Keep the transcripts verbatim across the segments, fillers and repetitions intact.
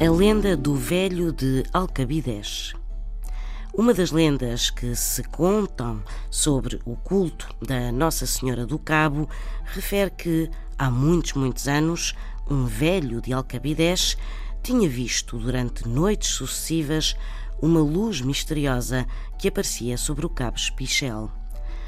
A lenda do velho de Alcabideche. Uma das lendas que se contam sobre o culto da Nossa Senhora do Cabo refere que, há muitos, muitos anos, um velho de Alcabideche tinha visto, durante noites sucessivas, uma luz misteriosa que aparecia sobre o Cabo Espichel.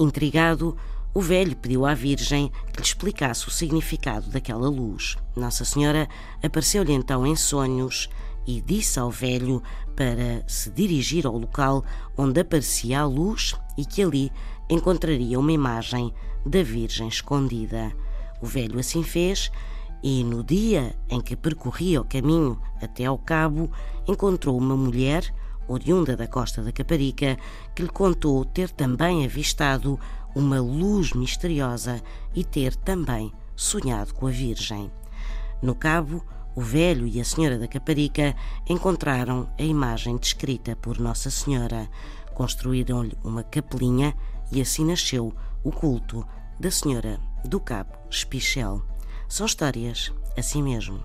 Intrigado, o velho pediu à Virgem que lhe explicasse o significado daquela luz. Nossa Senhora apareceu-lhe então em sonhos e disse ao velho para se dirigir ao local onde aparecia a luz e que ali encontraria uma imagem da Virgem escondida. O velho assim fez e, no dia em que percorria o caminho até ao cabo, encontrou uma mulher oriunda da costa da Caparica, que lhe contou ter também avistado uma luz misteriosa e ter também sonhado com a Virgem. No cabo, o velho e a Senhora da Caparica encontraram a imagem descrita por Nossa Senhora, construíram-lhe uma capelinha e assim nasceu o culto da Senhora do Cabo Espichel. São histórias assim mesmo.